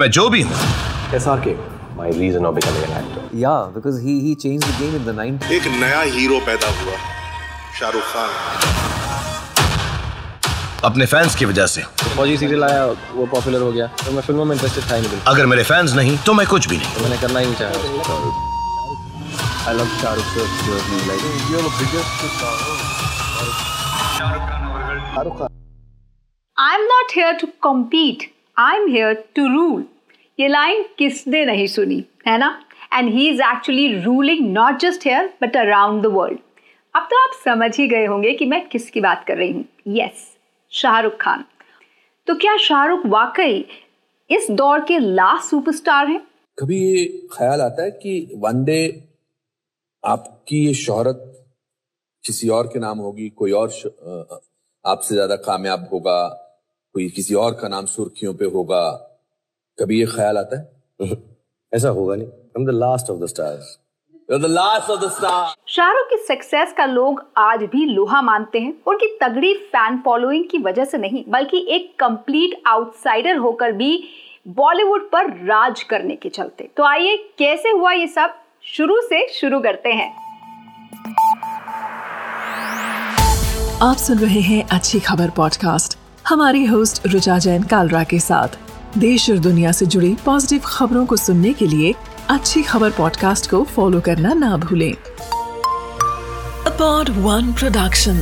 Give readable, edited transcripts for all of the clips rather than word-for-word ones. मैं जो भी हूँ। SRK, my reason of becoming an actor. Yeah, because he changed the game in the 90s. एक नया हीरो पैदा हुआ, शाहरुख खान। अपने फैंस की वजह से। फौजी सीरियल आया, वो पॉपुलर हो गया, तो मैं फिल्मों में इंटरेस्टेड था ही नहीं। अगर मेरे फैंस नहीं, तो मैं कुछ भी नहीं। तो मैंने करना ही नहीं चाहा। I love Shahrukh sir, seriously like. You are the biggest star. Shahrukh Khan और Shahrukh Khan. I'm not here to compete. I'm here to rule. ये लाइन किसने नहीं सुनी है ना? And he is actually ruling not just here but around the world. अब तो आप समझ ही गए होंगे कि मैं किसकी बात कर रही हूँ। Yes, शाहरुख खान। तो क्या शाहरुख वाकई इस दौर के लास्ट सुपरस्टार हैं? कभी ये ख्याल आता है कि वन डे आपकी ये शोहरत किसी और के नाम होगी, कोई और आपसे ज्यादा कामयाब होगा, कोई किसी और का नाम सुर्खियों पे होगा? कभी ये ख्याल आता है? ऐसा होगा नहीं। I'm the last of the stars. You're the last of the stars. Shahrukh की सक्सेस का लोग आज भी लोहा मानते हैं। उनकी तगड़ी फैन फॉलोइंग की वजह से नहीं, बल्कि एक कंप्लीट आउटसाइडर होकर भी बॉलीवुड पर राज करने के चलते। तो आइए कैसे हुआ ये सब, शुरू से शुरू करते हैं। आप सुन रहे हैं अच्छी खबर पॉडकास्ट, हमारी होस्ट रिचा जैन कालरा के साथ। देश और दुनिया से जुड़ी पॉजिटिव खबरों को सुनने के लिए अच्छी खबर पॉडकास्ट को फॉलो करना ना भूलें। अपॉड वन प्रोडक्शन।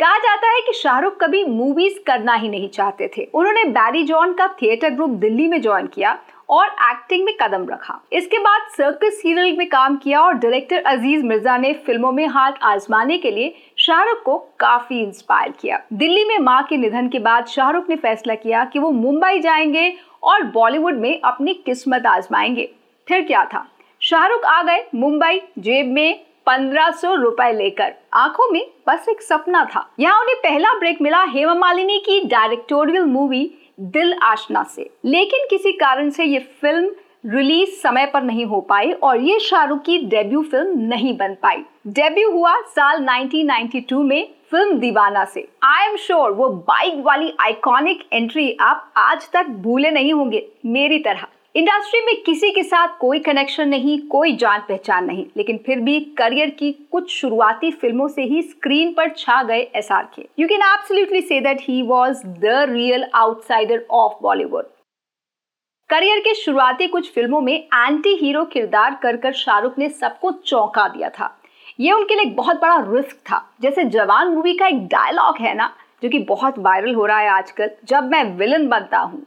कहा जाता है कि शाहरुख कभी मूवीज करना ही नहीं चाहते थे। उन्होंने बैरी जॉन का थिएटर ग्रुप दिल्ली में ज्वाइन किया और एक्टिंग में कदम रखा। इसके बाद सर्कस सीरियल में काम किया और डायरेक्टर अजीज मिर्जा ने फिल्मों में हाथ आजमाने के लिए शाहरुख को काफी इंस्पायर किया। दिल्ली में मां के निधन के बाद शाहरुख ने फैसला किया कि वो मुंबई जाएंगे और बॉलीवुड में अपनी किस्मत आजमाएंगे। फिर क्या था, शाहरुख आ गए मुंबई, जेब में 1500 रुपए लेकर। आंखों में बस एक सपना था। यहाँ उन्हें पहला ब्रेक मिला हेमा मालिनी की डायरेक्टोरियल मूवी दिल आशना से, लेकिन किसी कारण से ये फिल्म रिलीज समय पर नहीं हो पाई और ये शाहरुख की डेब्यू फिल्म नहीं बन पाई। डेब्यू हुआ साल 1992 में फिल्म दीवाना से। आई एम श्योर वो बाइक वाली आइकॉनिक एंट्री आप आज तक भूले नहीं होंगे, मेरी तरह। इंडस्ट्री में किसी के साथ कोई कनेक्शन नहीं, कोई जान पहचान नहीं, लेकिन फिर भी करियर की कुछ शुरुआती फिल्मों से ही स्क्रीन पर छा गए SRK। You can absolutely say that he was the real outsider of Bollywood. Career के शुरुआती कुछ फिल्मों में एंटी हीरो किरदार कर शाहरुख ने सबको चौंका दिया था। ये उनके लिए एक बहुत बड़ा रिस्क था। जैसे जवान मूवी का एक डायलॉग है ना, जो कि बहुत वायरल हो रहा है आजकल, जब मैं विलन बनता हूँ ना,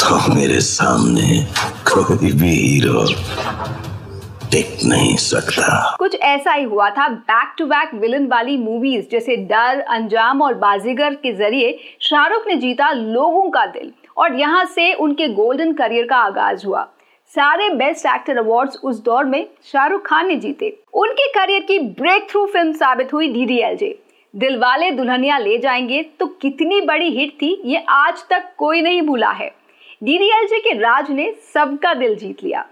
तो मेरे सामने कोई भी हीरो टिक नहीं सकता। कुछ ऐसा ही हुआ था। बैक टू बैक विलन वाली मूवीज जैसे डर, अंजाम और बाजीगर के जरिए शाहरुख ने जीता लोगों का दिल और यहाँ से उनके गोल्डन करियर का आगाज हुआ। सारे बेस्ट एक्टर अवार्ड्स उस दौर में शाहरुख खान ने जीते। उनके करियर की ब्रेक थ्रू फिल्म साबित हुई DDLJ, दिलवाले दुल्हनिया ले जाएंगे। तो कितनी बड़ी हिट थी ये आज तक कोई नहीं भूला है। DDLJ के राज ने सबका दिल जीत लिया।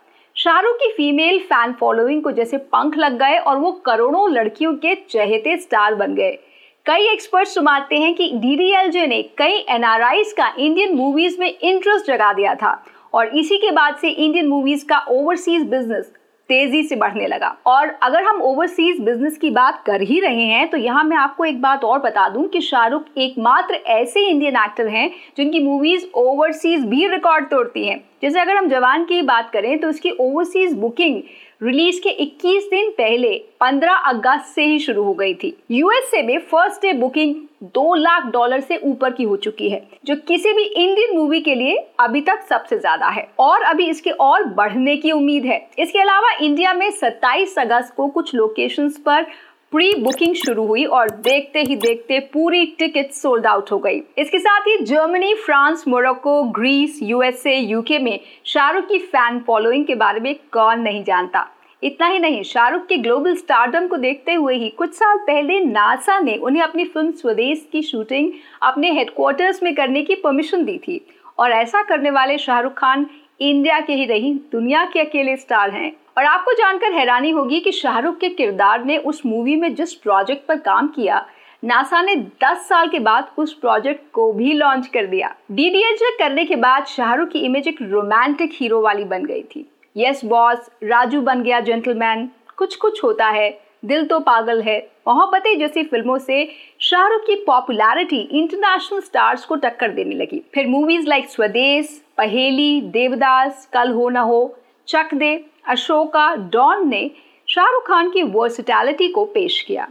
शाहरुख की फीमेल फैन फॉलोइंग को जैसे पंख लग गए और वो करोड़ों लड़कियों के चहेते स्टार बन गए। कई एक्सपर्ट्स मानते हैं कि DDLJ ने कई NRIs का इंडियन मूवीज में इंटरेस्ट जगा दिया था और इसी के बाद से इंडियन मूवीज का ओवरसीज बिजनेस तेजी से बढ़ने लगा। और अगर हम ओवरसीज बिजनेस की बात कर ही रहे हैं तो यहाँ मैं आपको एक बात और बता दूं कि शाहरुख एकमात्र ऐसे इंडियन एक्टर हैं जिनकी मूवीज ओवरसीज भी रिकॉर्ड तोड़ती हैं। जैसे अगर हम जवान की बात करें तो उसकी ओवरसीज बुकिंग रिलीज के 21 दिन पहले 15 अगस्त से ही शुरू हो गई थी। USA में फर्स्ट डे बुकिंग $2 लाख से ऊपर की हो चुकी है, जो किसी भी इंडियन मूवी के लिए अभी तक सबसे ज्यादा है और अभी इसके और बढ़ने की उम्मीद है। इसके अलावा इंडिया में 27 अगस्त को कुछ लोकेशंस पर प्री बुकिंग शुरू हुई और देखते ही देखते पूरी टिकट सोल्ड आउट हो गई। इसके साथ ही Germany, France, Morocco, Greece, USA, UK में शाहरुख की फैन फॉलोइंग के बारे में कौन नहीं जानता। इतना ही नहीं, शाहरुख के ग्लोबल स्टारडम को देखते हुए ही कुछ साल पहले नासा ने उन्हें अपनी फिल्म स्वदेश की शूटिंग अपने हेडक्वार्टर्स में करने की परमिशन दी थी और ऐसा करने वाले शाहरुख खान इंडिया के ही नहीं दुनिया के अकेले स्टार हैं। और आपको जानकर हैरानी होगी कि शाहरुख के किरदार ने उस मूवी में जिस प्रोजेक्ट पर काम किया नासा ने 10 साल के बाद उस प्रोजेक्ट को भी लॉन्च कर दिया। डीडीएच करने के बाद शाहरुख की इमेज एक रोमांटिक हीरो वाली बन गई थी। यस बॉस, राजू बन गया जेंटलमैन, कुछ कुछ होता है, दिल तो पागल है, मोहब्बतें जैसी फिल्मों से शाहरुख की पॉपुलैरिटी इंटरनेशनल स्टार्स को टक्कर देने लगी। फिर मूवीज लाइक स्वदेश, पहेली, देवदास, काल हो ना हो, चक दे, अशोका, डॉन ने शाहरुख खान की वर्सेटैलिटी को पेश किया।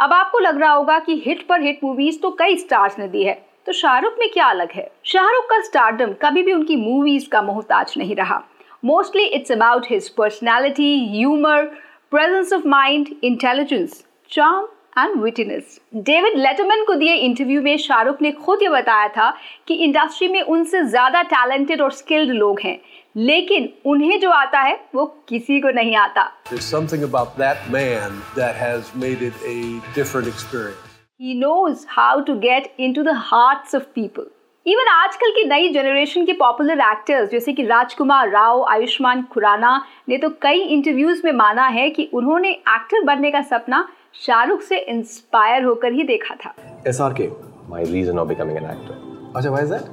अब आपको लग रहा होगा कि हिट पर हिट मूवीज तो कई स्टार्स ने दी है, तो शाहरुख में क्या अलग है? शाहरुख का स्टारडम कभी भी उनकी मूवीज का मोहताज नहीं रहा। Mostly it's about his personality, humour, presence of mind, intelligence, charm and wittiness. David Letterman को दिए इंटरव्यू में शाहरुख ने खुद ये बताया था कि इंडस्ट्री में उनसे ज़्यादा टैलेंटेड और स्किल्ड लोग हैं, लेकिन उन्हें जो आता है वो किसी को नहीं आता। There's something about that man that has made it a different experience. He knows how to get into the hearts of people. Even आजकल की नई जनरेशन के पॉपुलर एक्टर्स जैसे कि राजकुमार राव, आयुष्मान खुराना ने तो कई इंटरव्यूज में माना है कि उन्होंने एक्टर बनने का सपना शाहरुख से इंस्पायर होकर ही देखा था। SRK, my reason of becoming an actor. अच्छा, why is that?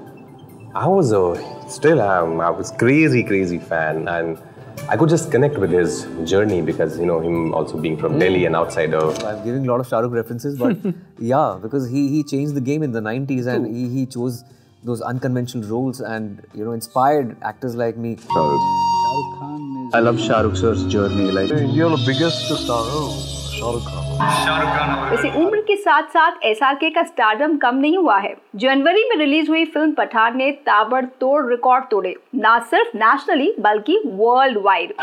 I was still I was crazy fan and I could just connect with his journey because you know him also being from Delhi and outsider. I'm giving a lot of Shah Rukh references, but yeah, because he changed the game in the 90s and he chose those unconventional roles and you know inspired actors like me. Shah Rukh Khan. I love Shah Rukh sir's journey. Like you're the biggest star. Shah Rukh Khan. वैसे उम्र के साथ साथ SRK का stardom कम नहीं हुआ है। जनवरी में रिलीज हुई फिल्म पठान ने ताबड़तोड़ रिकॉर्ड तोड़े, ना सिर्फ नेशनली बल्कि वर्ल्ड वाइड।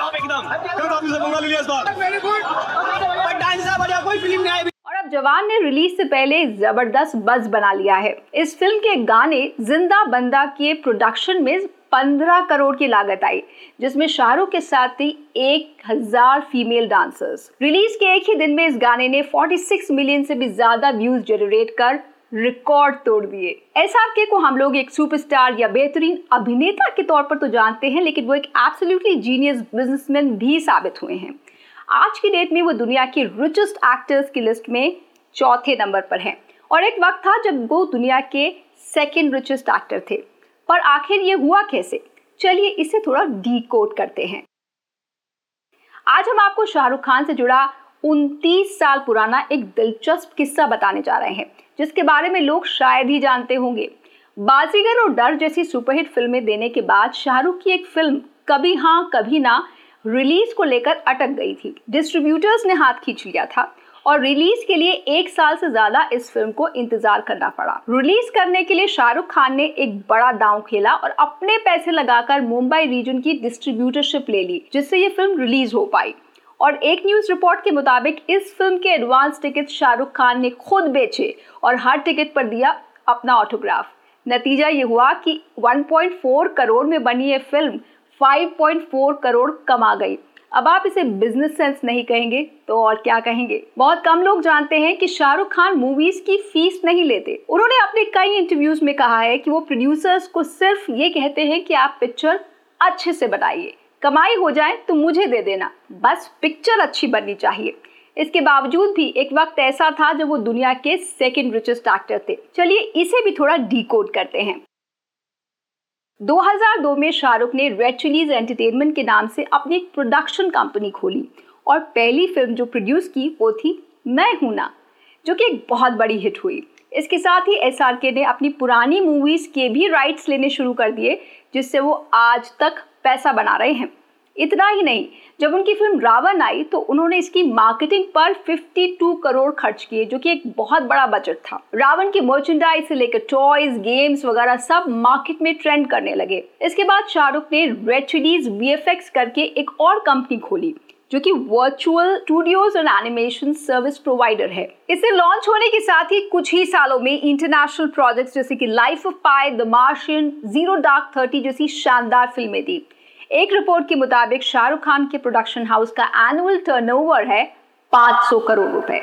और अब जवान ने रिलीज से पहले जबरदस्त बज़ बना लिया है। इस फिल्म के गाने जिंदा बंदा के प्रोडक्शन में 15 करोड़ की लागत आई, जिसमें शाहरुख के साथ थी 1000 फीमेल डांसर्स। रिलीज के एक ही दिन में इस गाने ने 46 मिलियन से भी ज्यादा व्यूज जनरेट कर रिकॉर्ड तोड़ दिए। SRK को हम लोग एक सुपरस्टार या बेहतरीन अभिनेता के तौर पर तो जानते हैं, लेकिन वो एक एब्सोल्युटली जीनियस बिजनेसमैन भी साबित हुए हैं। आज की डेट में वो दुनिया के रिचेस्ट एक्टर्स की लिस्ट में 4th नंबर पर हैं और एक वक्त था जब वो दुनिया के 2nd रिचेस्ट एक्टर थे। पर आखिर ये हुआ कैसे? चलिए इसे थोड़ा डीकोड करते हैं। आज हम आपको शाहरुख खान से जुड़ा 29 साल पुराना एक दिलचस्प किस्सा बताने जा रहे हैं, जिसके बारे में लोग शायद ही जानते होंगे। बाजीगर और डर जैसी सुपरहिट फिल्में देने के बाद शाहरुख की एक फिल्म कभी हाँ कभी ना रिलीज को लेकर अटक गई थी। डिस्ट्रीब्यूटर्स ने हाथ खींच लिया था और रिलीज के लिए 1 साल से ज्यादा इस फिल्म को इंतजार करना पड़ा। रिलीज करने के लिए शाहरुख खान ने एक बड़ा दांव खेला और अपने पैसे लगाकर मुंबई रीजन की डिस्ट्रीब्यूटरशिप ले ली, जिससे ये फिल्म रिलीज हो पाई। और एक न्यूज रिपोर्ट के मुताबिक इस फिल्म के एडवांस टिकट शाहरुख खान ने खुद बेचे और हर टिकट पर दिया अपना ऑटोग्राफ। नतीजा ये हुआ कि 1.4 करोड़ में बनी ये फिल्म 5.4 करोड़ कमा गई। अब आप इसे बिजनेस सेंस नहीं कहेंगे तो और क्या कहेंगे? बहुत कम लोग जानते हैं कि शाहरुख खान मूवीज की फीस नहीं लेते। उन्होंने अपने कई इंटरव्यूज में कहा है कि वो प्रोड्यूसर्स को सिर्फ ये कहते हैं कि आप पिक्चर अच्छे से बनाइए, कमाई हो जाए तो मुझे दे देना, बस पिक्चर अच्छी बननी चाहिए। इसके बावजूद भी एक वक्त ऐसा था जब वो दुनिया के 2nd रिचेस्ट एक्टर थे। चलिए इसे भी थोड़ा डीकोड करते हैं। 2002 में शाहरुख ने रेड चिलीज एंटरटेनमेंट के नाम से अपनी एक प्रोडक्शन कंपनी खोली और पहली फिल्म जो प्रोड्यूस की वो थी मैं हूं ना, जो कि एक बहुत बड़ी हिट हुई। इसके साथ ही SRK ने अपनी पुरानी मूवीज़ के भी राइट्स लेने शुरू कर दिए, जिससे वो आज तक पैसा बना रहे हैं। इतना ही नहीं, जब उनकी फिल्म रावण आई तो उन्होंने इसकी मार्केटिंग पर 52 करोड़ खर्च किए, जो कि एक बहुत बड़ा बजट था। रावण की मर्चेंडाइज से लेकर टॉयज, गेम्स वगैरह सब मार्केट में ट्रेंड करने लगे। इसके बाद शाहरुख ने रेड चिलीज VFX करके एक और कंपनी खोली, जो कि वर्चुअल स्टूडियोज और एनिमेशन सर्विस प्रोवाइडर है। इसे लॉन्च होने के साथ ही कुछ ही सालों में इंटरनेशनल प्रोजेक्ट्स जैसे कि life of Pi, the Martian, zero dark 30 जैसी शानदार फिल्में दी। एक रिपोर्ट के मुताबिक शाहरुख खान के प्रोडक्शन हाउस का एनुअल टर्नओवर है 500 करोड़ रुपए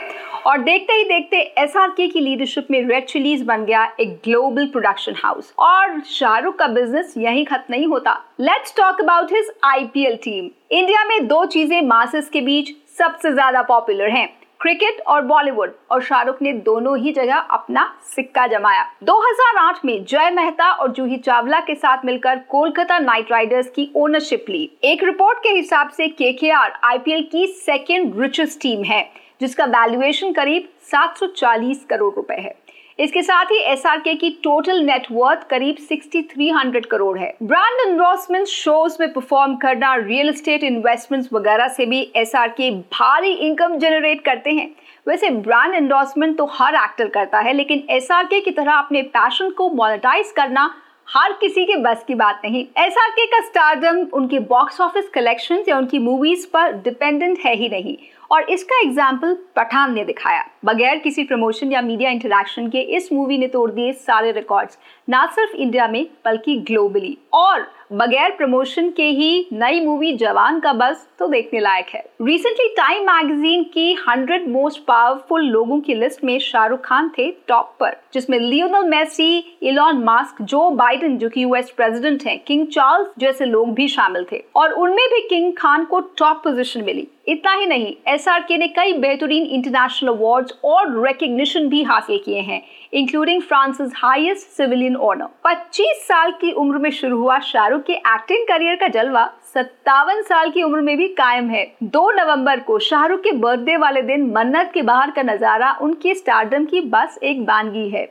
और देखते ही देखते SRK की लीडरशिप में रेड चिलीज बन गया एक ग्लोबल प्रोडक्शन हाउस। और शाहरुख का बिजनेस यहीं खत्म नहीं होता। Let's talk about his IPL team. India में 2 चीजें मासेस के बीच सबसे ज्यादा पॉपुलर हैं, क्रिकेट और बॉलीवुड, और शाहरुख ने दोनों ही जगह अपना सिक्का जमाया। 2008 में जय मेहता और जूही चावला के साथ मिलकर कोलकाता नाइट राइडर्स की ओनरशिप ली। एक रिपोर्ट के हिसाब से केकेआर आईपीएल की सेकेंड रिचेस्ट टीम है, जिसका वैल्यूएशन करीब 740 करोड़ रुपए है। इसके साथ ही एसआरके की टोटल नेटवर्थ करीब 6300 करोड़ है। ब्रांड एंडोर्समेंट, शोज में परफॉर्म करना, रियल एस्टेट इन्वेस्टमेंट्स वगैरह से भी एसआरके भारी इनकम जनरेट करते हैं। वैसे ब्रांड एंडोर्समेंट तो हर एक्टर करता है, लेकिन एसआरके की तरह अपने पैशन को मोनेटाइज करना हर किसी के बस की बात नहीं। एसआरके का स्टारडम उनके बॉक्स ऑफिस कलेक्शंस या उनकी मूवीज पर डिपेंडेंट है ही नहीं, और इसका एग्जाम्पल पठान ने दिखाया। बगैर किसी प्रमोशन या मीडिया इंटरेक्शन के इस मूवी ने तोड़ दिए सारे रिकॉर्ड्स, ना सिर्फ इंडिया में बल्कि ग्लोबली। और बगैर प्रमोशन के ही नई मूवी जवान का बस तो देखने लायक है। रिसेंटली टाइम मैगजीन की 100 मोस्ट पावरफुल लोगों की लिस्ट में शाहरुख खान थे टॉप पर, जिसमें Lionel Messi, Elon Musk, Joe Biden जो कि यूएस प्रेसिडेंट हैं, किंग चार्ल्स जैसे लोग भी शामिल थे, और उनमें भी किंग खान को टॉप पोजीशन मिली। इतना ही नहीं, एसआरके ने कई बेहतरीन इंटरनेशनल अवार्ड्स और रिकॉग्निशन भी हासिल किए हैं, including France's highest civilian honour. 25 साल की उम्र में शुरू हुआ शाहरुख के एक्टिंग करियर का जलवा 57 साल की उम्र में भी कायम है। 2 नवंबर को शाहरुख के बर्थडे वाले दिन मन्नत के बाहर का नजारा उनके स्टारडम की बस एक बानगी है।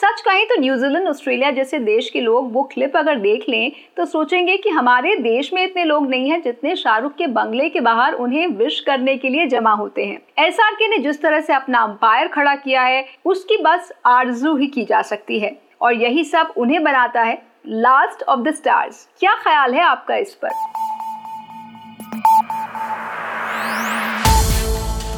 सच कहें तो न्यूजीलैंड, ऑस्ट्रेलिया जैसे देश के लोग वो क्लिप अगर देख लें तो सोचेंगे कि हमारे देश में इतने लोग नहीं हैं जितने शाहरुख के बंगले के बाहर उन्हें विश करने के लिए जमा होते हैं। एसआरके ने जिस तरह से अपना अंपायर खड़ा किया है, उसकी बस आरजू ही की जा सकती है, और यही सब उन्हें बनाता है लास्ट ऑफ द स्टार्स। क्या ख्याल है आपका इस पर?